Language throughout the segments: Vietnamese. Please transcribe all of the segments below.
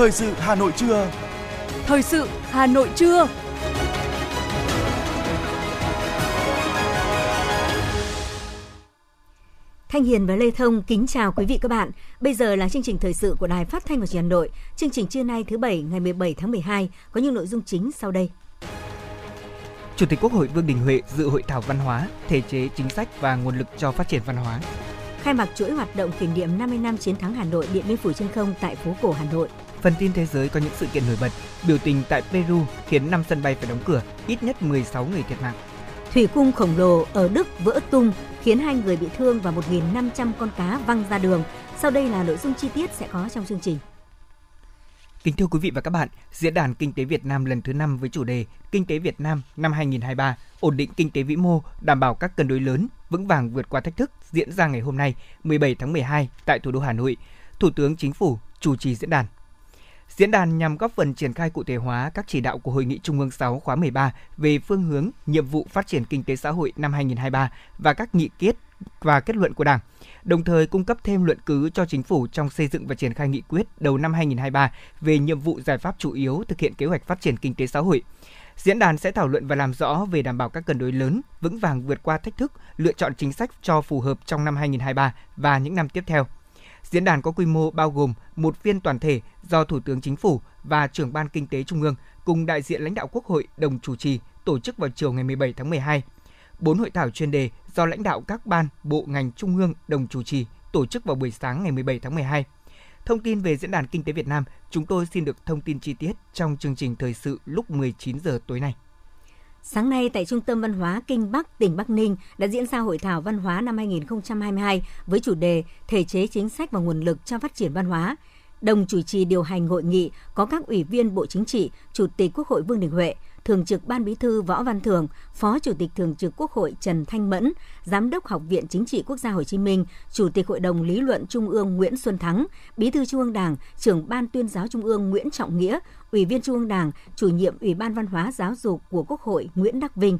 Thời sự Hà Nội trưa. Thời sự Hà Nội trưa. Thanh Hiền và Lê Thông kính chào quý vị các bạn. Bây giờ là chương trình thời sự của Đài Phát thanh và Truyền hình Hà Nội. Chương trình trưa nay thứ Bảy ngày 17 tháng 12 có những nội dung chính sau đây. Chủ tịch Quốc hội Vương Đình Huệ dự hội thảo văn hóa, thể chế, chính sách và nguồn lực cho phát triển văn hóa. Khai mạc chuỗi hoạt động kỷ niệm 50 năm chiến thắng Hà Nội Điện Biên Phủ trên không tại phố cổ Hà Nội. Phần tin thế giới có những sự kiện nổi bật. Biểu tình tại Peru khiến 5 sân bay phải đóng cửa, ít nhất 16 người thiệt mạng. Thủy cung khổng lồ ở Đức vỡ tung khiến 2 người bị thương và 1.500 con cá văng ra đường. Sau đây là nội dung chi tiết sẽ có trong chương trình. Kính thưa quý vị và các bạn, Diễn đàn Kinh tế Việt Nam lần thứ 5 với chủ đề Kinh tế Việt Nam năm 2023, ổn định kinh tế vĩ mô, đảm bảo các cân đối lớn, vững vàng vượt qua thách thức diễn ra ngày hôm nay 17 tháng 12 tại thủ đô Hà Nội. Thủ tướng Chính phủ chủ trì diễn đàn. Diễn đàn nhằm góp phần triển khai cụ thể hóa các chỉ đạo của Hội nghị Trung ương 6 khóa 13 về phương hướng, nhiệm vụ phát triển kinh tế xã hội năm 2023 và các nghị quyết và kết luận của Đảng, đồng thời cung cấp thêm luận cứ cho Chính phủ trong xây dựng và triển khai nghị quyết đầu năm 2023 về nhiệm vụ giải pháp chủ yếu thực hiện kế hoạch phát triển kinh tế xã hội. Diễn đàn sẽ thảo luận và làm rõ về đảm bảo các cân đối lớn, vững vàng vượt qua thách thức, lựa chọn chính sách cho phù hợp trong năm 2023 và những năm tiếp theo. Diễn đàn có quy mô bao gồm một phiên toàn thể do Thủ tướng Chính phủ và Trưởng ban Kinh tế Trung ương cùng đại diện lãnh đạo Quốc hội đồng chủ trì tổ chức vào chiều ngày 17 tháng 12. 4 hội thảo chuyên đề do lãnh đạo các ban, bộ ngành Trung ương đồng chủ trì tổ chức vào buổi sáng ngày 17 tháng 12. Thông tin về Diễn đàn Kinh tế Việt Nam, chúng tôi xin được thông tin chi tiết trong chương trình thời sự lúc 19 giờ tối nay. Sáng nay tại Trung tâm Văn hóa Kinh Bắc, tỉnh Bắc Ninh đã diễn ra hội thảo văn hóa năm 2022 với chủ đề Thể chế chính sách và nguồn lực cho phát triển văn hóa. Đồng chủ trì điều hành hội nghị có các ủy viên Bộ Chính trị, Chủ tịch Quốc hội Vương Đình Huệ, Thường trực Ban Bí thư Võ Văn Thưởng, Phó Chủ tịch Thường trực Quốc hội Trần Thanh Mẫn, Giám đốc Học viện Chính trị Quốc gia Hồ Chí Minh, Chủ tịch Hội đồng Lý luận Trung ương Nguyễn Xuân Thắng, Bí thư Trung ương Đảng, Trưởng Ban Tuyên giáo Trung ương Nguyễn Trọng Nghĩa, Ủy viên Trung ương Đảng, Chủ nhiệm Ủy ban Văn hóa Giáo dục của Quốc hội Nguyễn Đắc Vinh.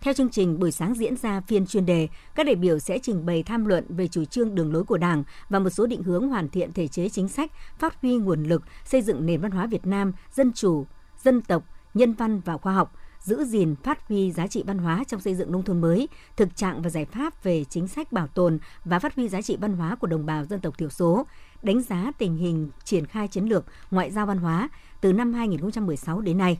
Theo chương trình, buổi sáng diễn ra phiên chuyên đề, các đại biểu sẽ trình bày tham luận về chủ trương đường lối của Đảng và một số định hướng hoàn thiện thể chế chính sách, phát huy nguồn lực, xây dựng nền văn hóa Việt Nam dân chủ, dân tộc, nhân văn và khoa học, giữ gìn phát huy giá trị văn hóa trong xây dựng nông thôn mới, thực trạng và giải pháp về chính sách bảo tồn và phát huy giá trị văn hóa của đồng bào dân tộc thiểu số, đánh giá tình hình triển khai chiến lược ngoại giao văn hóa từ năm 2016 đến nay.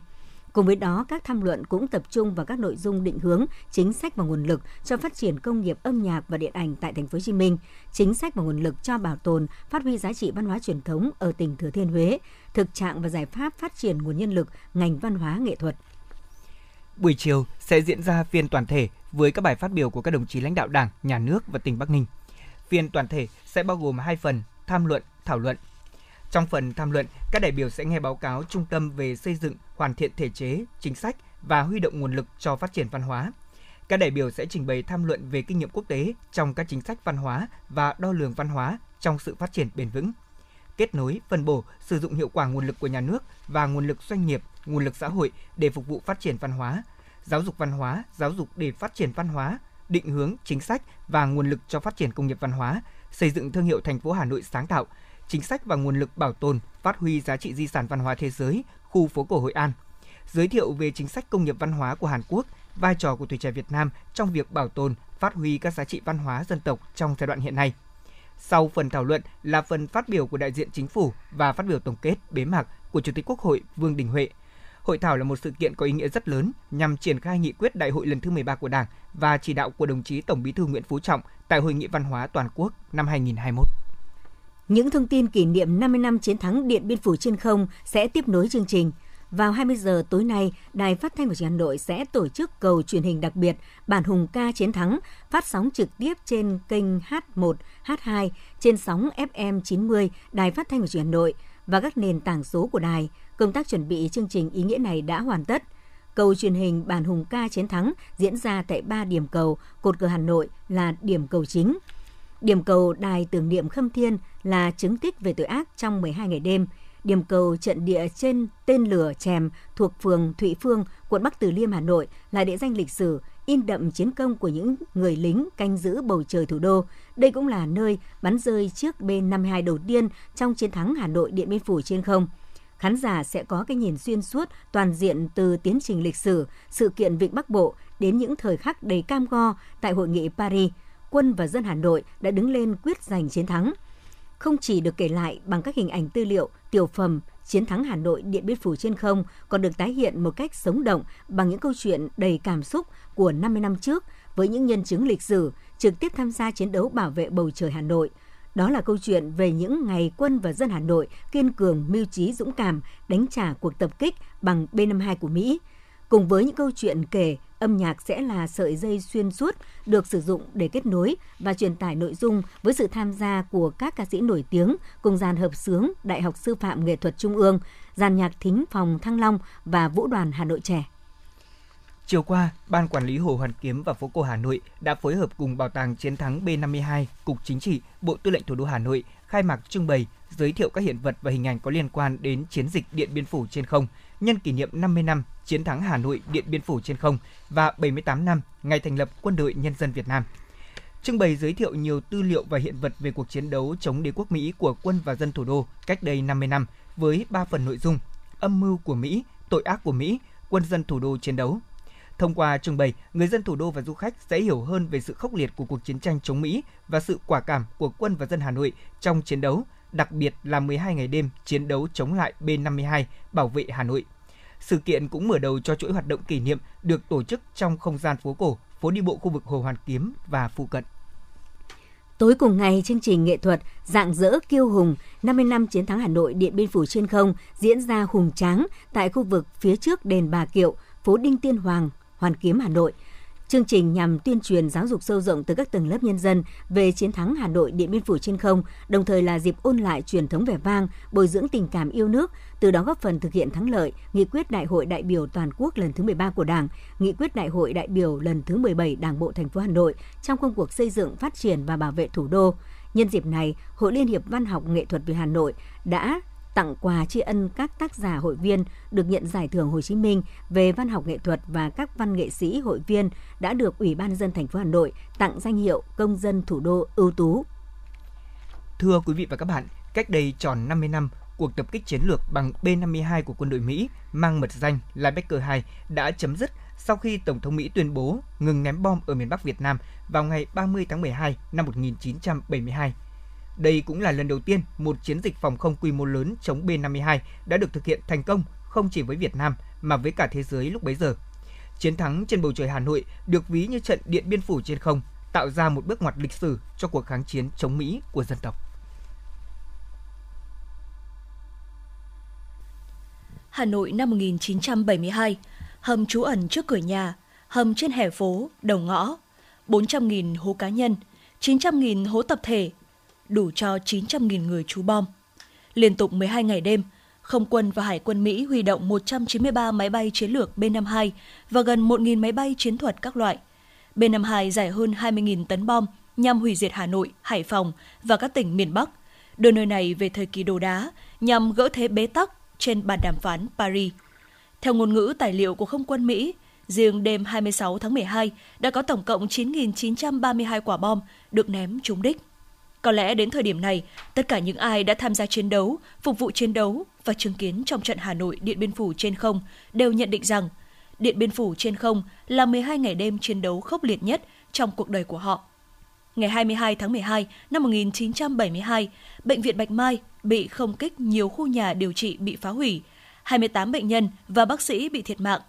Cùng với đó, các tham luận cũng tập trung vào các nội dung định hướng, chính sách và nguồn lực cho phát triển công nghiệp âm nhạc và điện ảnh tại Thành phố Hồ Chí Minh, chính sách và nguồn lực cho bảo tồn, phát huy giá trị văn hóa truyền thống ở tỉnh Thừa Thiên Huế, thực trạng và giải pháp phát triển nguồn nhân lực ngành văn hóa nghệ thuật. Buổi chiều sẽ diễn ra phiên toàn thể với các bài phát biểu của các đồng chí lãnh đạo Đảng, Nhà nước và tỉnh Bắc Ninh. Phiên toàn thể sẽ bao gồm 2 phần: tham luận, thảo luận. Trong phần tham luận, các đại biểu sẽ nghe báo cáo trung tâm về xây dựng, hoàn thiện thể chế, chính sách và huy động nguồn lực cho phát triển văn hóa. Các đại biểu sẽ trình bày tham luận về kinh nghiệm quốc tế trong các chính sách văn hóa và đo lường văn hóa trong sự phát triển bền vững. Kết nối, phân bổ, sử dụng hiệu quả nguồn lực của nhà nước và nguồn lực doanh nghiệp, nguồn lực xã hội để phục vụ phát triển văn hóa, giáo dục văn hóa, giáo dục để phát triển văn hóa, định hướng, chính sách và nguồn lực cho phát triển công nghiệp văn hóa, xây dựng thương hiệu thành phố Hà Nội sáng tạo, chính sách và nguồn lực bảo tồn, phát huy giá trị di sản văn hóa thế giới, khu phố cổ Hội An. Giới thiệu về chính sách công nghiệp văn hóa của Hàn Quốc, vai trò của tuổi trẻ Việt Nam trong việc bảo tồn, phát huy các giá trị văn hóa dân tộc trong giai đoạn hiện nay. Sau phần thảo luận là phần phát biểu của đại diện Chính phủ và phát biểu tổng kết bế mạc của Chủ tịch Quốc hội Vương Đình Huệ. Hội thảo là một sự kiện có ý nghĩa rất lớn nhằm triển khai nghị quyết Đại hội lần thứ 13 của Đảng và chỉ đạo của đồng chí Tổng Bí thư Nguyễn Phú Trọng tại Hội nghị Văn hóa Toàn quốc năm 2021. Những thông tin kỷ niệm 50 năm chiến thắng Điện Biên Phủ trên không sẽ tiếp nối chương trình. Vào 20 giờ tối nay, Đài Phát thanh và Truyền hình Hà Nội sẽ tổ chức cầu truyền hình đặc biệt bản hùng ca chiến thắng phát sóng trực tiếp trên kênh H1, H2 trên sóng FM 90 Đài Phát thanh và Truyền hình Hà Nội và các nền tảng số của đài. Công tác chuẩn bị chương trình ý nghĩa này đã hoàn tất. Cầu truyền hình bản hùng ca chiến thắng diễn ra tại 3 điểm cầu, cột cờ Hà Nội là điểm cầu chính. Điểm cầu Đài tưởng niệm Khâm Thiên là chứng tích về tội ác trong 12 ngày đêm. Điểm cầu trận địa trên tên lửa Chèm thuộc phường Thụy Phương, quận Bắc Từ Liêm, Hà Nội là địa danh lịch sử, in đậm chiến công của những người lính canh giữ bầu trời thủ đô. Đây cũng là nơi bắn rơi chiếc B-52 đầu tiên trong chiến thắng Hà Nội Điện Biên Phủ trên không. khán giả sẽ có cái nhìn xuyên suốt toàn diện từ tiến trình lịch sử, sự kiện Vịnh Bắc Bộ đến những thời khắc đầy cam go tại Hội nghị Paris, quân và dân Hà Nội đã đứng lên quyết giành chiến thắng. Không chỉ được kể lại bằng các hình ảnh tư liệu, tiểu phẩm, chiến thắng Hà Nội Điện Biên Phủ trên không còn được tái hiện một cách sống động bằng những câu chuyện đầy cảm xúc của 50 năm trước với những nhân chứng lịch sử trực tiếp tham gia chiến đấu bảo vệ bầu trời Hà Nội. Đó là câu chuyện về những ngày quân và dân Hà Nội kiên cường, mưu trí, dũng cảm đánh trả cuộc tập kích bằng B-52 của Mỹ. Cùng với những câu chuyện kể, âm nhạc sẽ là sợi dây xuyên suốt được sử dụng để kết nối và truyền tải nội dung với sự tham gia của các ca sĩ nổi tiếng cùng dàn hợp xướng Đại học Sư phạm Nghệ thuật Trung ương, dàn nhạc thính phòng Thăng Long và Vũ đoàn Hà Nội Trẻ. Chiều qua, Ban Quản lý Hồ Hoàn Kiếm và Phố cổ Hà Nội đã phối hợp cùng Bảo tàng Chiến thắng B52, Cục Chính trị, Bộ Tư lệnh Thủ đô Hà Nội khai mạc trưng bày giới thiệu các hiện vật và hình ảnh có liên quan đến chiến dịch Điện Biên Phủ trên không nhân kỷ niệm 50 năm chiến thắng Hà Nội Điện Biên Phủ trên không và 78 năm ngày thành lập Quân đội Nhân dân Việt Nam. Trưng bày giới thiệu nhiều tư liệu và hiện vật về cuộc chiến đấu chống đế quốc Mỹ của quân và dân thủ đô cách đây 50 năm với 3 phần nội dung: âm mưu của Mỹ, tội ác của Mỹ, quân dân thủ đô chiến đấu. Thông qua trưng bày, người dân thủ đô và du khách sẽ hiểu hơn về sự khốc liệt của cuộc chiến tranh chống Mỹ và sự quả cảm của quân và dân Hà Nội trong chiến đấu, đặc biệt là 12 ngày đêm chiến đấu chống lại B-52 bảo vệ Hà Nội. Sự kiện cũng mở đầu cho chuỗi hoạt động kỷ niệm được tổ chức trong không gian phố cổ, phố đi bộ khu vực Hồ Hoàn Kiếm và phụ cận. Tối cùng ngày, chương trình nghệ thuật Rạng rỡ kiêu hùng 50 năm chiến thắng Hà Nội Điện Biên Phủ trên không diễn ra hùng tráng tại khu vực phía trước đền Bà Kiệu, phố Đinh Tiên Hoàng, Hoàn Kiếm, Hà Nội. Chương trình nhằm tuyên truyền giáo dục sâu rộng tới các tầng lớp nhân dân về chiến thắng Hà Nội Điện Biên Phủ trên không, đồng thời là dịp ôn lại truyền thống vẻ vang, bồi dưỡng tình cảm yêu nước, từ đó góp phần thực hiện thắng lợi nghị quyết Đại hội đại biểu toàn quốc lần thứ 13 của Đảng, nghị quyết Đại hội đại biểu lần thứ 17 Đảng bộ thành phố Hà Nội trong công cuộc xây dựng, phát triển và bảo vệ thủ đô. Nhân dịp này, Hội Liên hiệp Văn học Nghệ thuật Việt Hà Nội đã tặng quà tri ân các tác giả hội viên được nhận giải thưởng Hồ Chí Minh về văn học nghệ thuật và các văn nghệ sĩ hội viên đã được Ủy ban nhân dân thành phố Hà Nội tặng danh hiệu Công dân thủ đô ưu tú. Thưa quý vị và các bạn, cách đây tròn 50 năm, cuộc tập kích chiến lược bằng B-52 của quân đội Mỹ mang mật danh Linebacker 2 đã chấm dứt sau khi Tổng thống Mỹ tuyên bố ngừng ném bom ở miền Bắc Việt Nam vào ngày 30 tháng 12 năm 1972. Đây cũng là lần đầu tiên một chiến dịch phòng không quy mô lớn chống B-52 đã được thực hiện thành công không chỉ với Việt Nam mà với cả thế giới lúc bấy giờ. Chiến thắng trên bầu trời Hà Nội được ví như trận Điện Biên Phủ trên không, tạo ra một bước ngoặt lịch sử cho cuộc kháng chiến chống Mỹ của dân tộc. Hà Nội năm 1972, hầm trú ẩn trước cửa nhà, hầm trên hè phố, đầu ngõ, 400.000 hố cá nhân, 900.000 hố tập thể, đủ cho 900.000 người trú bom. Liên tục 12 ngày đêm, Không quân và Hải quân Mỹ huy động 193 máy bay chiến lược B-52 và gần 1.000 máy bay chiến thuật các loại. B-52 giải hơn 20.000 tấn bom nhằm hủy diệt Hà Nội, Hải Phòng và các tỉnh miền Bắc, đưa nơi này về thời kỳ đồ đá nhằm gỡ thế bế tắc trên bàn đàm phán Paris. Theo ngôn ngữ tài liệu của Không quân Mỹ, riêng đêm 26 tháng 12 đã có tổng cộng 9.932 quả bom được ném trúng đích. Có lẽ đến thời điểm này, tất cả những ai đã tham gia chiến đấu, phục vụ chiến đấu và chứng kiến trong trận Hà Nội Điện Biên Phủ trên không đều nhận định rằng Điện Biên Phủ trên không là 12 ngày đêm chiến đấu khốc liệt nhất trong cuộc đời của họ. Ngày 22 tháng 12 năm 1972, Bệnh viện Bạch Mai bị không kích, nhiều khu nhà điều trị bị phá hủy, 28 bệnh nhân và bác sĩ bị thiệt mạng.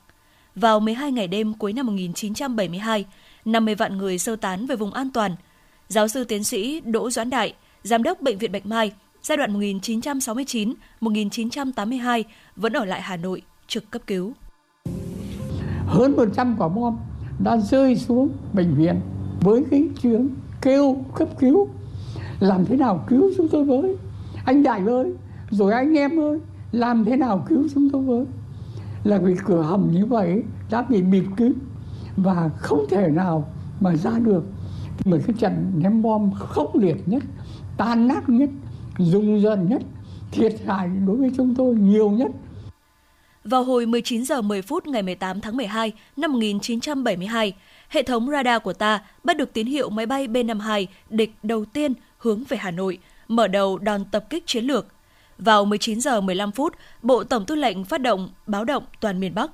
Vào 12 ngày đêm cuối năm 1972, 50 vạn người sơ tán về vùng an toàn. Giáo sư tiến sĩ Đỗ Doãn Đại, giám đốc Bệnh viện Bạch Mai, giai đoạn 1969-1982 vẫn ở lại Hà Nội trực cấp cứu. Hơn 100 quả bom đã rơi xuống bệnh viện với cái tiếng kêu cấp cứu. Làm thế nào cứu chúng tôi với? Anh Đại ơi, rồi anh em ơi, làm thế nào cứu chúng tôi với? Là vì cửa hầm như vậy đã bị bịt kín và không thể nào mà ra được. Một cái trận ném bom khốc liệt nhất, tan nát nhất, rung rợn nhất, thiệt hại đối với chúng tôi nhiều nhất. Vào hồi 19:10 ngày 18 tháng 12 năm 1972, hệ thống radar của ta bắt được tín hiệu máy bay B-52 địch đầu tiên hướng về Hà Nội, mở đầu đòn tập kích chiến lược. vào 19 giờ 15 phút, Bộ Tổng Tư lệnh phát động báo động toàn miền Bắc.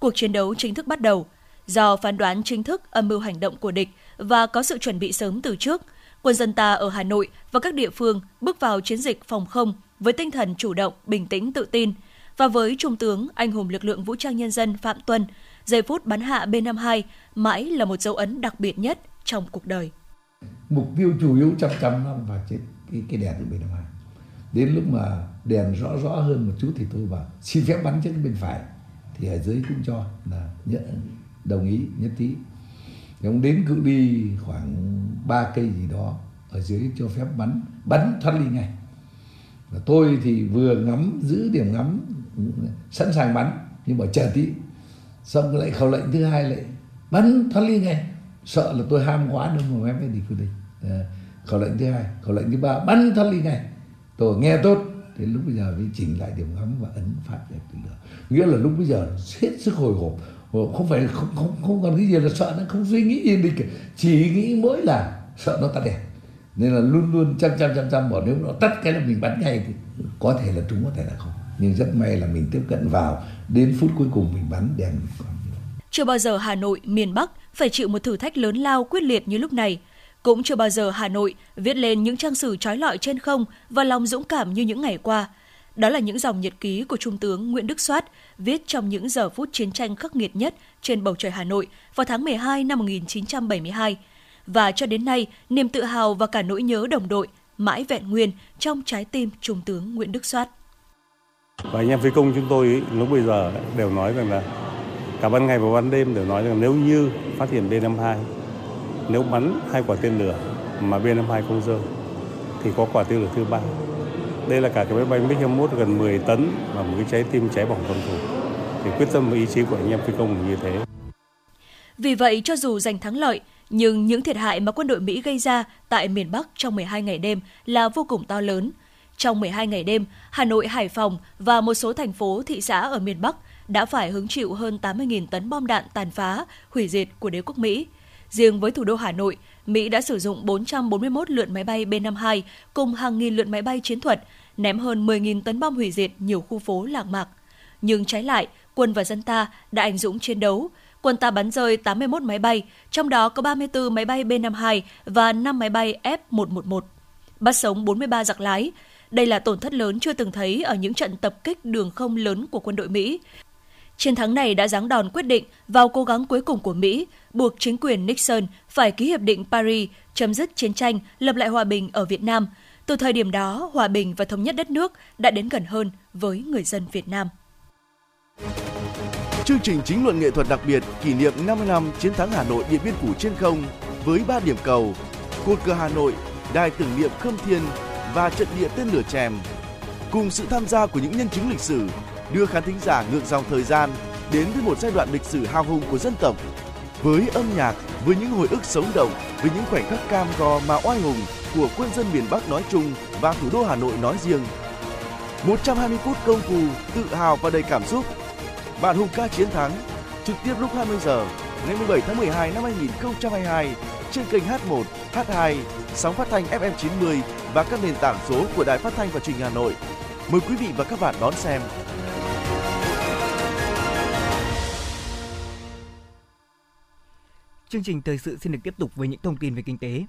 Cuộc chiến đấu chính thức bắt đầu. Do phán đoán chính thức âm mưu hành động của địch và có sự chuẩn bị sớm từ trước, quân dân ta ở Hà Nội và các địa phương bước vào chiến dịch phòng không với tinh thần chủ động, bình tĩnh, tự tin. Và với Trung tướng, anh hùng lực lượng vũ trang nhân dân Phạm Tuân, giây phút bắn hạ B-52 mãi là một dấu ấn đặc biệt nhất trong cuộc đời. Mục tiêu chủ yếu chăm năm và chết cái đèn của B-52. Đến lúc mà đèn rõ hơn một chút thì tôi bảo xin phép bắn chết bên phải. Thì ở dưới cũng cho là đồng ý nhất trí. Ông đến cự ly khoảng 3 cây gì đó, ở dưới cho phép bắn thoát ly ngay. Và tôi thì vừa giữ điểm ngắm, sẵn sàng bắn, nhưng mà chờ tí. Xong lại khẩu lệnh thứ hai lại bắn thoát ly ngay. Sợ là tôi ham quá đúng không em ấy đi quyết định. Khẩu lệnh thứ hai, khẩu lệnh thứ ba bắn thoát ly ngay. Tôi nghe tốt, đến lúc bây giờ mới chỉnh lại điểm ngắm và ấn phạt lại từ lửa. Nghĩa là lúc bây giờ hết sức hồi hộp. Không phải không còn cái gì là sợ, nó không suy nghĩ gì địch, chỉ nghĩ mỗi là sợ nó tắt đèn, nên là luôn luôn chăm bỏ, nếu nó tắt cái là mình bắn ngay, thì có thể là trúng, có thể là không, nhưng rất may là mình tiếp cận vào đến phút cuối cùng mình bắn đèn. Chưa bao giờ Hà Nội miền Bắc phải chịu một thử thách lớn lao quyết liệt như lúc này, cũng chưa bao giờ Hà Nội viết lên những trang sử chói lọi trên không và lòng dũng cảm như những ngày qua. Đó là những dòng nhật ký của Trung tướng Nguyễn Đức Soát viết trong những giờ phút chiến tranh khắc nghiệt nhất trên bầu trời Hà Nội vào tháng 12 năm 1972. Và cho đến nay, niềm tự hào và cả nỗi nhớ đồng đội mãi vẹn nguyên trong trái tim Trung tướng Nguyễn Đức Soát. Và anh em phi công chúng tôi lúc bây giờ đều nói rằng là cả ban ngày và ban đêm đều nói rằng nếu như phát hiện B-52, nếu bắn hai quả tên lửa mà B-52 không rơi thì có quả tên lửa thứ ba. Đây là cả cái máy bay MiG-21 gần 10 tấn và một cái trái tim cháy bỏng quân thủ. Thì quyết tâm và ý chí của anh em phi công như thế. Vì vậy, cho dù giành thắng lợi, nhưng những thiệt hại mà quân đội Mỹ gây ra tại miền Bắc trong 12 ngày đêm là vô cùng to lớn. Trong 12 ngày đêm, Hà Nội, Hải Phòng và một số thành phố, thị xã ở miền Bắc đã phải hứng chịu hơn 80.000 tấn bom đạn tàn phá, hủy diệt của đế quốc Mỹ. Riêng với thủ đô Hà Nội, Mỹ đã sử dụng 441 lượt máy bay B-52 cùng hàng nghìn lượt máy bay chiến thuật, ném hơn 10.000 tấn bom hủy diệt nhiều khu phố làng mạc. Nhưng trái lại, quân và dân ta đã anh dũng chiến đấu. Quân ta bắn rơi 81 máy bay, trong đó có 34 máy bay B-52 và 5 máy bay F-111. Bắt sống 43 giặc lái. Đây là tổn thất lớn chưa từng thấy ở những trận tập kích đường không lớn của quân đội Mỹ. Chiến thắng này đã giáng đòn quyết định vào cố gắng cuối cùng của Mỹ, buộc chính quyền Nixon phải ký hiệp định Paris chấm dứt chiến tranh, lập lại hòa bình ở Việt Nam. Từ thời điểm đó, hòa bình và thống nhất đất nước đã đến gần hơn với người dân Việt Nam. Chương trình chính luận nghệ thuật đặc biệt kỷ niệm 50 năm chiến thắng Hà Nội Điện Biên Phủ trên không với 3 điểm cầu, cột cờ Hà Nội, đài tưởng niệm Khâm Thiên và trận địa tên lửa Chèm. Cùng sự tham gia của những nhân chứng lịch sử, đưa khán thính giả ngược dòng thời gian đến với một giai đoạn lịch sử hào hùng của dân tộc. Với âm nhạc, với những hồi ức sống động, với những khoảnh khắc cam go mà oai hùng của quân dân miền Bắc nói chung và thủ đô Hà Nội nói riêng. 120 phút công phu, tự hào và đầy cảm xúc. Bản hùng ca chiến thắng, trực tiếp lúc 20 giờ ngày 17 tháng 12 năm 2022 trên kênh H1, H2, sóng phát thanh FM 90 và các nền tảng số của Đài Phát thanh và Truyền hình Hà Nội. Mời quý vị và các bạn đón xem. Chương trình thời sự xin được tiếp tục với những thông tin về kinh tế.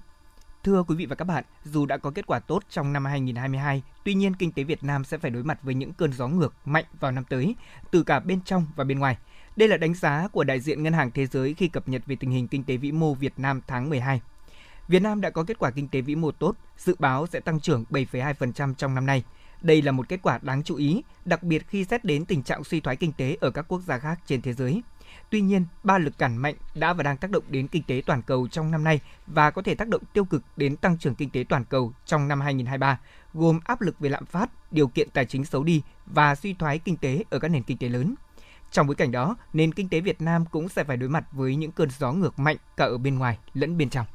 Thưa quý vị và các bạn, dù đã có kết quả tốt trong năm 2022, tuy nhiên kinh tế Việt Nam sẽ phải đối mặt với những cơn gió ngược mạnh vào năm tới, từ cả bên trong và bên ngoài. Đây là đánh giá của đại diện Ngân hàng Thế giới khi cập nhật về tình hình kinh tế vĩ mô Việt Nam tháng 12. Việt Nam đã có kết quả kinh tế vĩ mô tốt, dự báo sẽ tăng trưởng 7,2% trong năm nay. Đây là một kết quả đáng chú ý, đặc biệt khi xét đến tình trạng suy thoái kinh tế ở các quốc gia khác trên thế giới. Tuy nhiên, ba lực cản mạnh đã và đang tác động đến kinh tế toàn cầu trong năm nay và có thể tác động tiêu cực đến tăng trưởng kinh tế toàn cầu trong năm 2023, gồm áp lực về lạm phát, điều kiện tài chính xấu đi và suy thoái kinh tế ở các nền kinh tế lớn. Trong bối cảnh đó, nền kinh tế Việt Nam cũng sẽ phải đối mặt với những cơn gió ngược mạnh cả ở bên ngoài lẫn bên trong.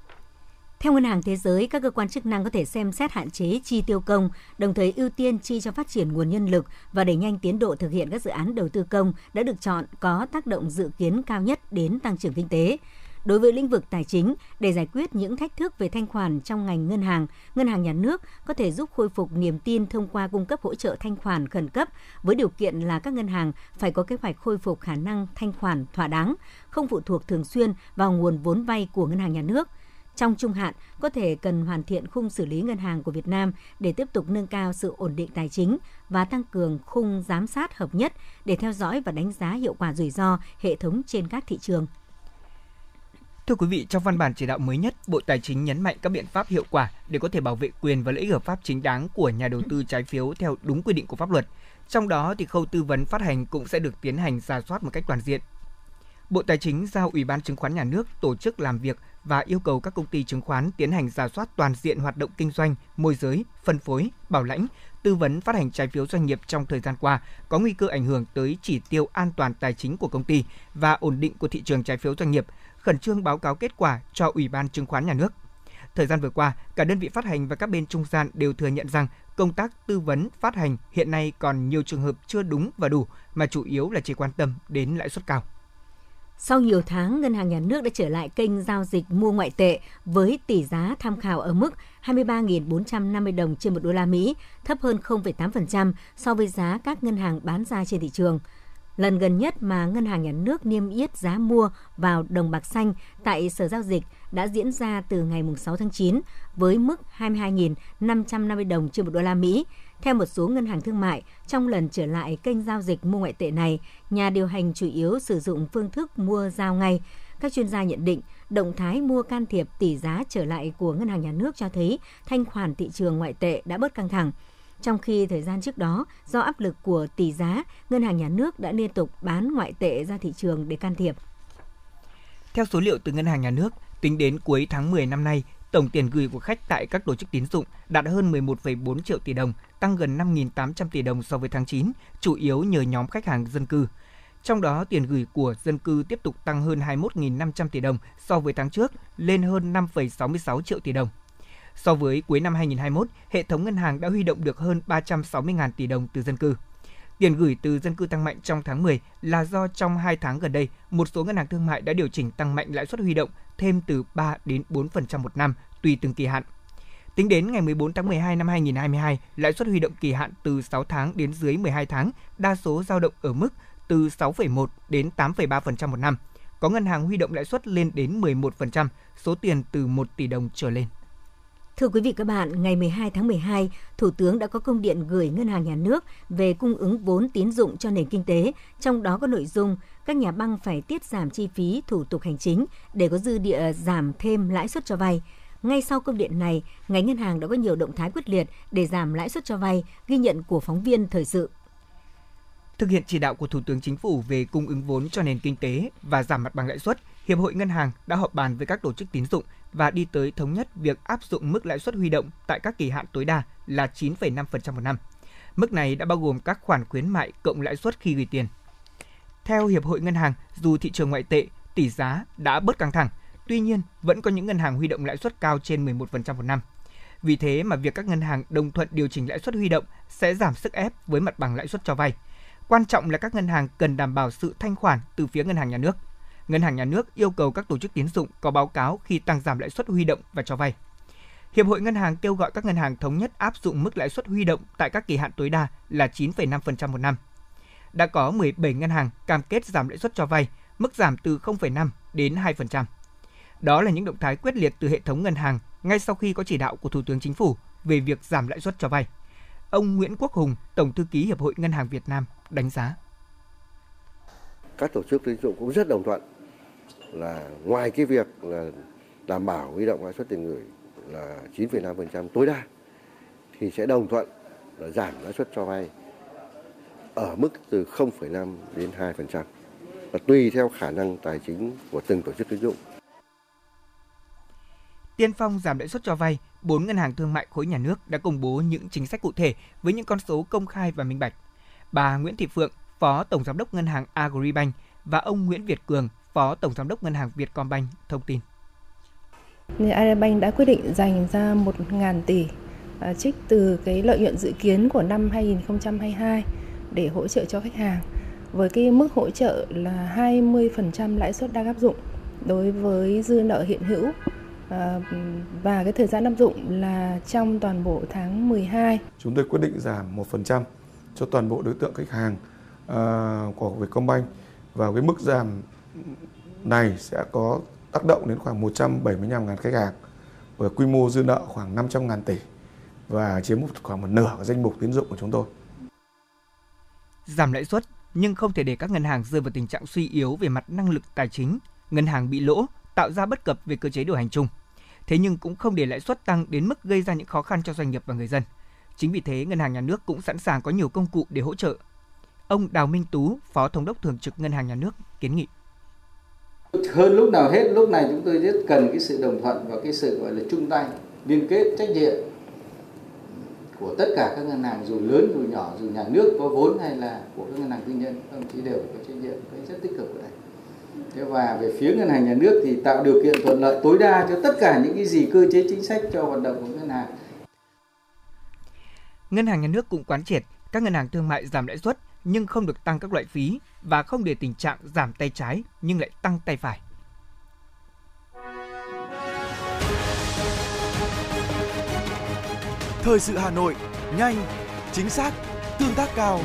Theo Ngân hàng Thế giới, các cơ quan chức năng có thể xem xét hạn chế chi tiêu công, đồng thời ưu tiên chi cho phát triển nguồn nhân lực và đẩy nhanh tiến độ thực hiện các dự án đầu tư công đã được chọn có tác động dự kiến cao nhất đến tăng trưởng kinh tế. đối với lĩnh vực tài chính để giải quyết những thách thức về thanh khoản trong ngành ngân hàng nhà nước có thể giúp khôi phục niềm tin thông qua cung cấp hỗ trợ thanh khoản khẩn cấp với điều kiện là các ngân hàng phải có kế hoạch khôi phục khả năng thanh khoản thỏa đáng, không phụ thuộc thường xuyên vào nguồn vốn vay của ngân hàng nhà nước. Trong trung hạn, có thể cần hoàn thiện khung xử lý ngân hàng của Việt Nam để tiếp tục nâng cao sự ổn định tài chính và tăng cường khung giám sát hợp nhất để theo dõi và đánh giá hiệu quả rủi ro hệ thống trên các thị trường. Thưa quý vị, trong văn bản chỉ đạo mới nhất, Bộ Tài chính nhấn mạnh các biện pháp hiệu quả để có thể bảo vệ quyền và lợi ích hợp pháp chính đáng của nhà đầu tư trái phiếu theo đúng quy định của pháp luật. Trong đó, thì khâu tư vấn phát hành cũng sẽ được tiến hành rà soát một cách toàn diện. Bộ Tài chính giao Ủy ban chứng khoán nhà nước tổ chức làm việc và yêu cầu các công ty chứng khoán tiến hành rà soát toàn diện hoạt động kinh doanh, môi giới, phân phối, bảo lãnh, tư vấn phát hành trái phiếu doanh nghiệp trong thời gian qua có nguy cơ ảnh hưởng tới chỉ tiêu an toàn tài chính của công ty và ổn định của thị trường trái phiếu doanh nghiệp, khẩn trương báo cáo kết quả cho Ủy ban chứng khoán nhà nước. Thời gian vừa qua, cả đơn vị phát hành và các bên trung gian đều thừa nhận rằng công tác tư vấn phát hành hiện nay còn nhiều trường hợp chưa đúng và đủ mà chủ yếu là chỉ quan tâm đến lãi suất cao. Sau nhiều tháng, Ngân hàng Nhà nước đã trở lại kênh giao dịch mua ngoại tệ với tỷ giá tham khảo ở mức 23.450 đồng trên 1 đô la Mỹ, thấp hơn 0,8% so với giá các ngân hàng bán ra trên thị trường. Lần gần nhất mà Ngân hàng Nhà nước niêm yết giá mua vào đồng bạc xanh tại Sở Giao dịch đã diễn ra từ ngày 6 tháng 9 với mức 22.550 đồng trên 1 đô la Mỹ. Theo một số ngân hàng thương mại, trong lần trở lại kênh giao dịch mua ngoại tệ này, nhà điều hành chủ yếu sử dụng phương thức mua giao ngay. Các chuyên gia nhận định, động thái mua can thiệp tỷ giá trở lại của Ngân hàng Nhà nước cho thấy thanh khoản thị trường ngoại tệ đã bớt căng thẳng. Trong khi thời gian trước đó, do áp lực của tỷ giá, Ngân hàng Nhà nước đã liên tục bán ngoại tệ ra thị trường để can thiệp. Theo số liệu từ Ngân hàng Nhà nước, tính đến cuối tháng 10 năm nay, tổng tiền gửi của khách tại các tổ chức tín dụng đạt hơn 11,4 triệu tỷ đồng, tăng gần 5.800 tỷ đồng so với tháng 9, chủ yếu nhờ nhóm khách hàng dân cư. Trong đó, tiền gửi của dân cư tiếp tục tăng hơn 21.500 tỷ đồng so với tháng trước, lên hơn 5,66 triệu tỷ đồng. So với cuối năm 2021, hệ thống ngân hàng đã huy động được hơn 360.000 tỷ đồng từ dân cư. Tiền gửi từ dân cư tăng mạnh trong tháng 10 là do trong 2 tháng gần đây, một số ngân hàng thương mại đã điều chỉnh tăng mạnh lãi suất huy động thêm từ 3 đến 4% một năm, tùy từng kỳ hạn. Tính đến ngày 14 tháng 12 năm 2022, lãi suất huy động kỳ hạn từ 6 tháng đến dưới 12 tháng đa số dao động ở mức từ 6,1 đến 8,3% một năm. Có ngân hàng huy động lãi suất lên đến 11%, số tiền từ 1 tỷ đồng trở lên. Thưa quý vị các bạn, ngày 12 tháng 12, Thủ tướng đã có công điện gửi Ngân hàng Nhà nước về cung ứng vốn tín dụng cho nền kinh tế, trong đó có nội dung các nhà băng phải tiết giảm chi phí thủ tục hành chính để có dư địa giảm thêm lãi suất cho vay. Ngay sau công điện này, ngành ngân hàng đã có nhiều động thái quyết liệt để giảm lãi suất cho vay, ghi nhận của phóng viên thời sự. Thực hiện chỉ đạo của Thủ tướng Chính phủ về cung ứng vốn cho nền kinh tế và giảm mặt bằng lãi suất, Hiệp hội Ngân hàng đã họp bàn với các tổ chức tín dụng và đi tới thống nhất việc áp dụng mức lãi suất huy động tại các kỳ hạn tối đa là 9,5% một năm. Mức này đã bao gồm các khoản khuyến mại cộng lãi suất khi gửi tiền. Theo Hiệp hội Ngân hàng, dù thị trường ngoại tệ, tỷ giá đã bớt căng thẳng, tuy nhiên vẫn có những ngân hàng huy động lãi suất cao trên 11% một năm. Vì thế mà việc các ngân hàng đồng thuận điều chỉnh lãi suất huy động sẽ giảm sức ép với mặt bằng lãi suất cho vay. Quan trọng là các ngân hàng cần đảm bảo sự thanh khoản từ phía Ngân hàng Nhà nước. Ngân hàng Nhà nước yêu cầu các tổ chức tín dụng có báo cáo khi tăng giảm lãi suất huy động và cho vay. Hiệp hội Ngân hàng kêu gọi các ngân hàng thống nhất áp dụng mức lãi suất huy động tại các kỳ hạn tối đa là 9,5% một năm. Đã có 17 ngân hàng cam kết giảm lãi suất cho vay, mức giảm từ 0,5 đến 2%. Đó là những động thái quyết liệt từ hệ thống ngân hàng ngay sau khi có chỉ đạo của Thủ tướng Chính phủ về việc giảm lãi suất cho vay. Ông Nguyễn Quốc Hùng, Tổng thư ký Hiệp hội Ngân hàng Việt Nam đánh giá: các tổ chức tín dụng cũng rất đồng thuận là ngoài cái việc là đảm bảo huy động lãi suất tiền gửi là 9,5% tối đa thì sẽ đồng thuận là giảm lãi suất cho vay ở mức từ 0,5 đến 2% và tùy theo khả năng tài chính của từng tổ chức tín dụng. Tiên phong giảm lãi suất cho vay, 4 ngân hàng thương mại khối nhà nước đã công bố những chính sách cụ thể với những con số công khai và minh bạch. Bà Nguyễn Thị Phượng, Phó Tổng Giám đốc Ngân hàng Agribank và ông Nguyễn Việt Cường, Phó Tổng Giám đốc Ngân hàng Vietcombank thông tin. Agribank đã quyết định dành ra 1.000 tỷ trích từ cái lợi nhuận dự kiến của năm 2022 để hỗ trợ cho khách hàng với cái mức hỗ trợ là 20% lãi suất đang áp dụng đối với dư nợ hiện hữu. Và cái thời gian áp dụng là trong toàn bộ tháng 12. Chúng tôi quyết định giảm 1% cho toàn bộ đối tượng khách hàng của Vietcombank. Và cái mức giảm này sẽ có tác động đến khoảng 175.000 khách hàng với quy mô dư nợ khoảng 500.000 tỷ và chiếm khoảng một nửa danh mục tín dụng của chúng tôi. Giảm lãi suất nhưng không thể để các ngân hàng rơi vào tình trạng suy yếu về mặt năng lực tài chính, ngân hàng bị lỗ, tạo ra bất cập về cơ chế điều hành chung. Thế nhưng cũng không để lãi suất tăng đến mức gây ra những khó khăn cho doanh nghiệp và người dân. Chính vì thế, Ngân hàng Nhà nước cũng sẵn sàng có nhiều công cụ để hỗ trợ. Ông Đào Minh Tú, Phó Thống đốc Thường trực Ngân hàng Nhà nước kiến nghị. Hơn lúc nào hết, lúc này chúng tôi rất cần cái sự đồng thuận và cái sự gọi là chung tay, liên kết trách nhiệm của tất cả các ngân hàng, dù lớn, dù nhỏ, dù nhà nước có vốn hay là của các ngân hàng tư nhân, đồng chí đều có trách nhiệm, cái rất tích cực ở đây. Thế và về phía ngân hàng nhà nước thì tạo điều kiện thuận lợi tối đa cho tất cả những cái gì cơ chế chính sách cho hoạt động của ngân hàng. Ngân hàng nhà nước cũng quán triệt các ngân hàng thương mại giảm lãi suất nhưng không được tăng các loại phí và không để tình trạng giảm tay trái nhưng lại tăng tay phải. Thời sự Hà Nội, nhanh, chính xác, tương tác cao.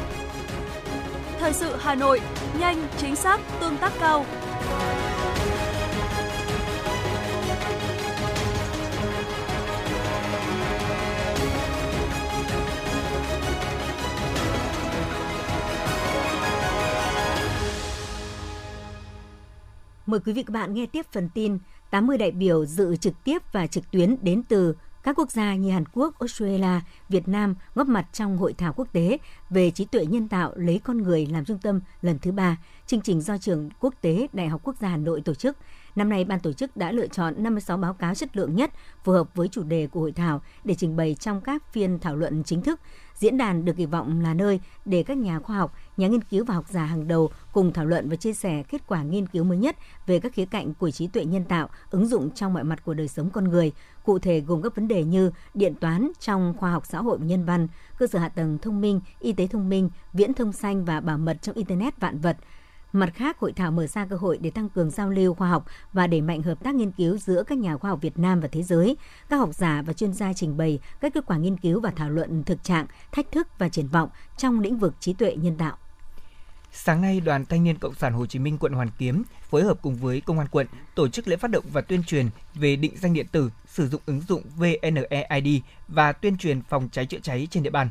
Thời sự Hà Nội, nhanh, chính xác, tương tác cao. Mời quý vị và các bạn nghe tiếp phần tin. 80 đại biểu dự trực tiếp và trực tuyến đến từ các quốc gia như Hàn Quốc, Australia, Việt Nam góp mặt trong hội thảo quốc tế về trí tuệ nhân tạo lấy con người làm trung tâm lần thứ 3, chương trình do Trường Quốc tế Đại học Quốc gia Hà Nội tổ chức. Năm nay, ban tổ chức đã lựa chọn 56 báo cáo chất lượng nhất phù hợp với chủ đề của hội thảo để trình bày trong các phiên thảo luận chính thức. Diễn đàn được kỳ vọng là nơi để các nhà khoa học, nhà nghiên cứu và học giả hàng đầu cùng thảo luận và chia sẻ kết quả nghiên cứu mới nhất về các khía cạnh của trí tuệ nhân tạo ứng dụng trong mọi mặt của đời sống con người, cụ thể gồm các vấn đề như điện toán trong khoa học xã hội và nhân văn, cơ sở hạ tầng thông minh, y tế thông minh, viễn thông xanh và bảo mật trong Internet vạn vật. Mặt khác, hội thảo mở ra cơ hội để tăng cường giao lưu khoa học và đẩy mạnh hợp tác nghiên cứu giữa các nhà khoa học Việt Nam và thế giới. Các học giả và chuyên gia trình bày các kết quả nghiên cứu và thảo luận thực trạng, thách thức và triển vọng trong lĩnh vực trí tuệ nhân tạo. Sáng nay, Đoàn Thanh niên Cộng sản Hồ Chí Minh quận Hoàn Kiếm phối hợp cùng với Công an quận tổ chức lễ phát động và tuyên truyền về định danh điện tử, sử dụng ứng dụng VNEID và tuyên truyền phòng cháy chữa cháy trên địa bàn.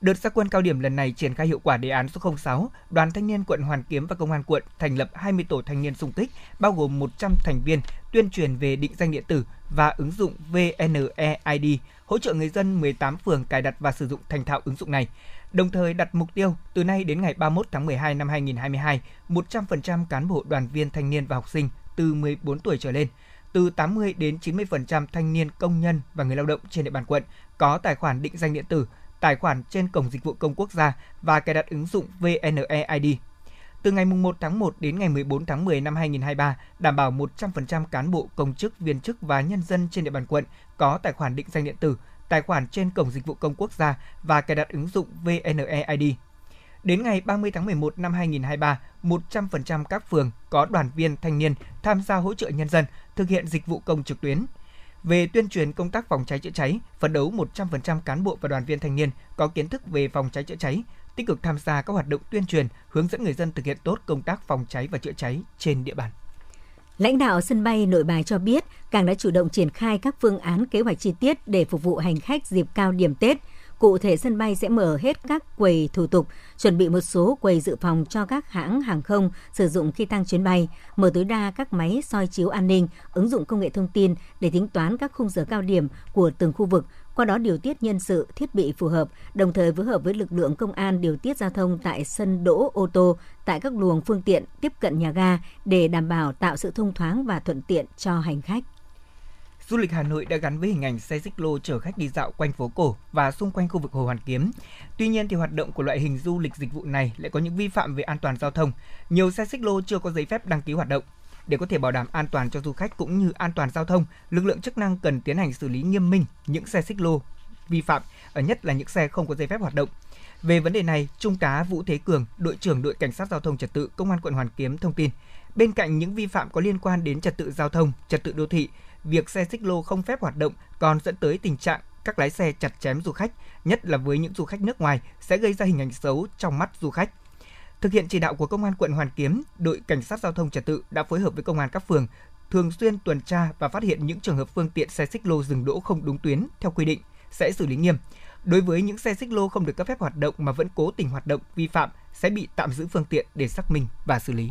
Đợt ra quân cao điểm lần này triển khai hiệu quả đề án số 06, Đoàn Thanh niên quận Hoàn Kiếm và Công an quận thành lập 20 tổ thanh niên xung kích, bao gồm 100 thành viên tuyên truyền về định danh điện tử và ứng dụng VNEID, hỗ trợ người dân 18 phường cài đặt và sử dụng thành thạo ứng dụng này. Đồng thời đặt mục tiêu từ nay đến ngày 31 tháng 12 năm 2022, 100% cán bộ đoàn viên thanh niên và học sinh từ 14 tuổi trở lên, từ 80 đến 90% thanh niên công nhân và người lao động trên địa bàn quận có tài khoản định danh điện tử, tài khoản trên Cổng Dịch vụ Công Quốc gia và cài đặt ứng dụng VNEID. Từ ngày 1 tháng 1 đến ngày 14 tháng 10 năm 2023, đảm bảo 100% cán bộ, công chức, viên chức và nhân dân trên địa bàn quận có tài khoản định danh điện tử, tài khoản trên Cổng Dịch vụ Công Quốc gia và cài đặt ứng dụng VNEID. Đến ngày 30 tháng 11 năm 2023, 100% các phường có đoàn viên thanh niên tham gia hỗ trợ nhân dân thực hiện dịch vụ công trực tuyến. Về tuyên truyền công tác phòng cháy chữa cháy, phấn đấu 100% cán bộ và đoàn viên thanh niên có kiến thức về phòng cháy chữa cháy, tích cực tham gia các hoạt động tuyên truyền, hướng dẫn người dân thực hiện tốt công tác phòng cháy và chữa cháy trên địa bàn. Lãnh đạo sân bay Nội Bài cho biết, cảng đã chủ động triển khai các phương án kế hoạch chi tiết để phục vụ hành khách dịp cao điểm Tết. Cụ thể, sân bay sẽ mở hết các quầy thủ tục, chuẩn bị một số quầy dự phòng cho các hãng hàng không sử dụng khi tăng chuyến bay, mở tối đa các máy soi chiếu an ninh, ứng dụng công nghệ thông tin để tính toán các khung giờ cao điểm của từng khu vực, qua đó điều tiết nhân sự, thiết bị phù hợp, đồng thời phối hợp với lực lượng công an điều tiết giao thông tại sân đỗ ô tô, tại các luồng phương tiện tiếp cận nhà ga để đảm bảo tạo sự thông thoáng và thuận tiện cho hành khách. Du lịch Hà Nội đã gắn với hình ảnh xe xích lô chở khách đi dạo quanh phố cổ và xung quanh khu vực Hồ Hoàn Kiếm. Tuy nhiên, thì hoạt động của loại hình du lịch dịch vụ này lại có những vi phạm về an toàn giao thông. Nhiều xe xích lô chưa có giấy phép đăng ký hoạt động. Để có thể bảo đảm an toàn cho du khách cũng như an toàn giao thông, lực lượng chức năng cần tiến hành xử lý nghiêm minh những xe xích lô vi phạm, nhất là những xe không có giấy phép hoạt động. Về vấn đề này, Trung tá Vũ Thế Cường, đội trưởng đội cảnh sát giao thông trật tự Công an quận Hoàn Kiếm thông tin, bên cạnh những vi phạm có liên quan đến trật tự giao thông, trật tự đô thị, việc xe xích lô không phép hoạt động còn dẫn tới tình trạng các lái xe chặt chém du khách, nhất là với những du khách nước ngoài, sẽ gây ra hình ảnh xấu trong mắt du khách. Thực hiện chỉ đạo của Công an quận Hoàn Kiếm, đội cảnh sát giao thông trật tự đã phối hợp với công an các phường thường xuyên tuần tra và phát hiện những trường hợp phương tiện xe xích lô dừng đỗ không đúng tuyến theo quy định sẽ xử lý nghiêm. Đối với những xe xích lô không được cấp phép hoạt động mà vẫn cố tình hoạt động vi phạm sẽ bị tạm giữ phương tiện để xác minh và xử lý.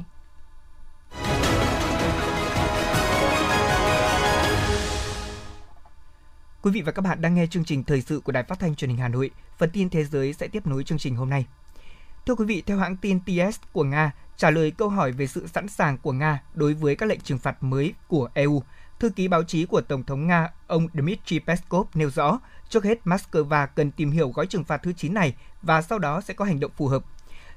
Quý vị và các bạn đang nghe chương trình thời sự của Đài Phát thanh Truyền hình Hà Nội. Phần tin thế giới sẽ tiếp nối chương trình hôm nay. Thưa quý vị, theo hãng tin TASS của Nga, trả lời câu hỏi về sự sẵn sàng của Nga đối với các lệnh trừng phạt mới của EU, thư ký báo chí của Tổng thống Nga, ông Dmitry Peskov nêu rõ, trước hết Moscow cần tìm hiểu gói trừng phạt thứ 9 này và sau đó sẽ có hành động phù hợp.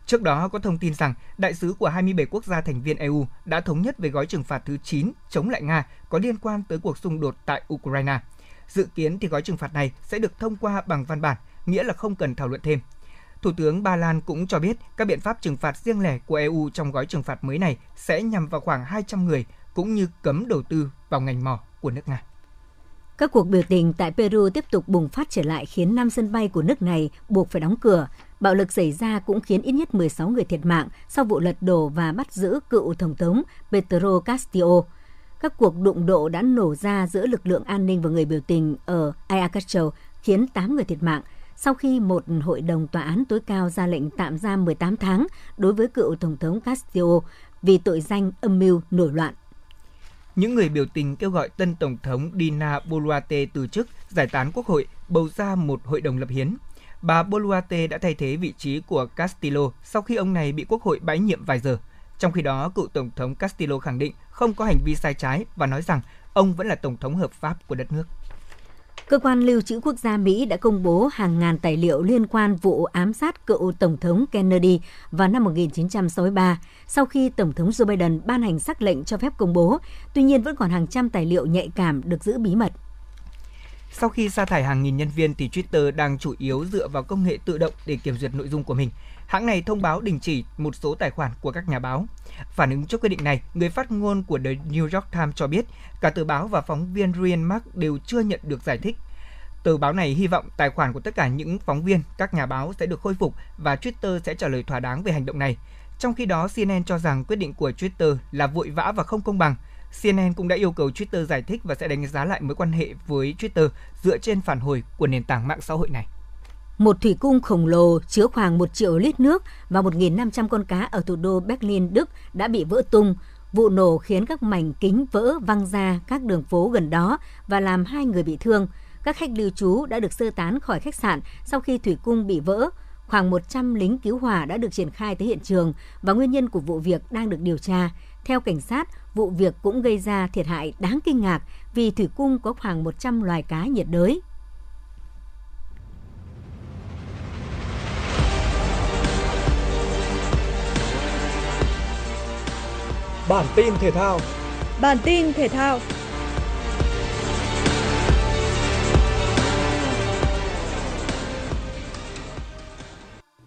Trước đó có thông tin rằng đại sứ của 27 quốc gia thành viên EU đã thống nhất về gói trừng phạt thứ 9 chống lại Nga có liên quan tới cuộc xung đột tại Ukraine. Dự kiến thì gói trừng phạt này sẽ được thông qua bằng văn bản, nghĩa là không cần thảo luận thêm. Thủ tướng Ba Lan cũng cho biết các biện pháp trừng phạt riêng lẻ của EU trong gói trừng phạt mới này sẽ nhằm vào khoảng 200 người, cũng như cấm đầu tư vào ngành mỏ của nước Nga. Các cuộc biểu tình tại Peru tiếp tục bùng phát trở lại khiến 5 sân bay của nước này buộc phải đóng cửa. Bạo lực xảy ra cũng khiến ít nhất 16 người thiệt mạng sau vụ lật đổ và bắt giữ cựu Tổng thống Petro Castillo. Các cuộc đụng độ đã nổ ra giữa lực lượng an ninh và người biểu tình ở Ayacucho khiến 8 người thiệt mạng, sau khi một hội đồng tòa án tối cao ra lệnh tạm giam 18 tháng đối với cựu Tổng thống Castillo vì tội danh âm mưu nổi loạn. Những người biểu tình kêu gọi tân Tổng thống Dina Boluarte từ chức, giải tán quốc hội, bầu ra một hội đồng lập hiến. Bà Boluarte đã thay thế vị trí của Castillo sau khi ông này bị quốc hội bãi nhiệm vài giờ. Trong khi đó, cựu Tổng thống Castillo khẳng định không có hành vi sai trái và nói rằng ông vẫn là Tổng thống hợp pháp của đất nước. Cơ quan lưu trữ quốc gia Mỹ đã công bố hàng ngàn tài liệu liên quan vụ ám sát cựu Tổng thống Kennedy vào năm 1963, sau khi Tổng thống Joe Biden ban hành sắc lệnh cho phép công bố. Tuy nhiên, vẫn còn hàng trăm tài liệu nhạy cảm được giữ bí mật. Sau khi sa thải hàng nghìn nhân viên thì Twitter đang chủ yếu dựa vào công nghệ tự động để kiểm duyệt nội dung của mình. Hãng này thông báo đình chỉ một số tài khoản của các nhà báo. Phản ứng trước quyết định này, người phát ngôn của The New York Times cho biết cả tờ báo và phóng viên Ryan Mark đều chưa nhận được giải thích. Tờ báo này hy vọng tài khoản của tất cả những phóng viên, các nhà báo sẽ được khôi phục và Twitter sẽ trả lời thỏa đáng về hành động này. Trong khi đó, CNN cho rằng quyết định của Twitter là vội vã và không công bằng. CNN cũng đã yêu cầu Twitter giải thích và sẽ đánh giá lại mối quan hệ với Twitter dựa trên phản hồi của nền tảng mạng xã hội này. Một thủy cung khổng lồ chứa khoảng 1 triệu lít nước và 1.500 con cá ở thủ đô Berlin, Đức đã bị vỡ tung. Vụ nổ khiến các mảnh kính vỡ văng ra các đường phố gần đó và làm 2 người bị thương. Các khách lưu trú đã được sơ tán khỏi khách sạn sau khi thủy cung bị vỡ. Khoảng 100 lính cứu hỏa đã được triển khai tới hiện trường và nguyên nhân của vụ việc đang được điều tra. Theo cảnh sát, vụ việc cũng gây ra thiệt hại đáng kinh ngạc vì thủy cung có khoảng 100 loài cá nhiệt đới. Bản tin thể thao.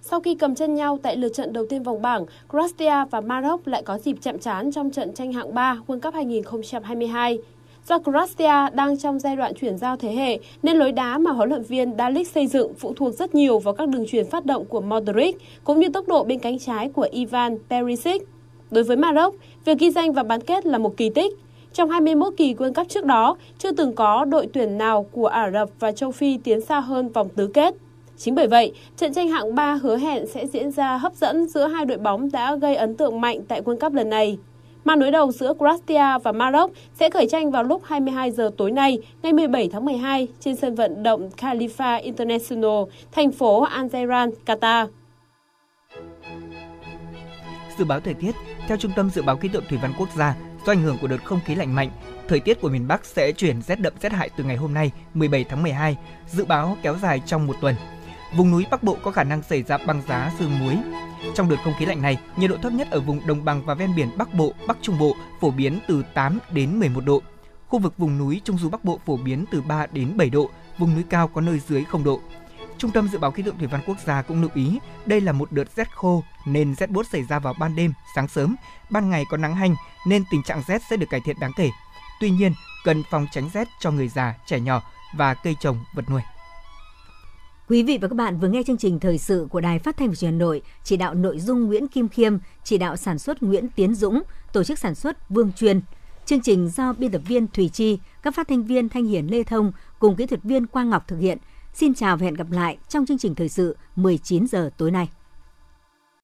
Sau khi cầm chân nhau tại lượt trận đầu tiên vòng bảng, Croatia và Maroc lại có dịp chạm trán trong trận tranh hạng 3 World Cup 2022. Do Croatia đang trong giai đoạn chuyển giao thế hệ nên lối đá mà huấn luyện viên Dalic xây dựng phụ thuộc rất nhiều vào các đường chuyền phát động của Modric cũng như tốc độ bên cánh trái của Ivan Perisic. Đối với Maroc, việc ghi danh vào bán kết là một kỳ tích. Trong 21 kỳ World Cup trước đó, chưa từng có đội tuyển nào của Ả Rập và châu Phi tiến xa hơn vòng tứ kết. Chính bởi vậy, trận tranh hạng 3 hứa hẹn sẽ diễn ra hấp dẫn giữa hai đội bóng đã gây ấn tượng mạnh tại World Cup lần này. Màn đối đầu giữa Croatia và Maroc sẽ khởi tranh vào lúc 22 giờ tối nay, ngày 17 tháng 12, trên sân vận động Khalifa International, thành phố Al Jairan, Qatar. Dự báo thời tiết. Theo Trung tâm Dự báo Khí tượng Thủy văn Quốc gia, do ảnh hưởng của đợt không khí lạnh mạnh, thời tiết của miền Bắc sẽ chuyển rét đậm rét hại từ ngày hôm nay, 17 tháng 12, dự báo kéo dài trong một tuần. Vùng núi Bắc Bộ có khả năng xảy ra băng giá sương muối. Trong đợt không khí lạnh này, nhiệt độ thấp nhất ở vùng đồng bằng và ven biển Bắc Bộ, Bắc Trung Bộ phổ biến từ 8 đến 11 độ. Khu vực vùng núi Trung du Bắc Bộ phổ biến từ 3 đến 7 độ, vùng núi cao có nơi dưới 0 độ. Trung tâm Dự báo Khí tượng Thủy văn Quốc gia cũng lưu ý đây là một đợt rét khô nên rét buốt xảy ra vào ban đêm, sáng sớm, ban ngày có nắng hanh nên tình trạng rét sẽ được cải thiện đáng kể. Tuy nhiên, cần phòng tránh rét cho người già, trẻ nhỏ và cây trồng, vật nuôi. Quý vị và các bạn vừa nghe chương trình thời sự của Đài Phát thanh và Truyền hình Hà Nội, chỉ đạo nội dung Nguyễn Kim Khiêm, chỉ đạo sản xuất Nguyễn Tiến Dũng, tổ chức sản xuất Vương Truyền. Chương trình do biên tập viên Thùy Chi, các phát thanh viên Thanh Hiền, Lê Thông cùng kỹ thuật viên Quang Ngọc thực hiện. Xin chào và hẹn gặp lại trong chương trình thời sự 19 giờ tối nay.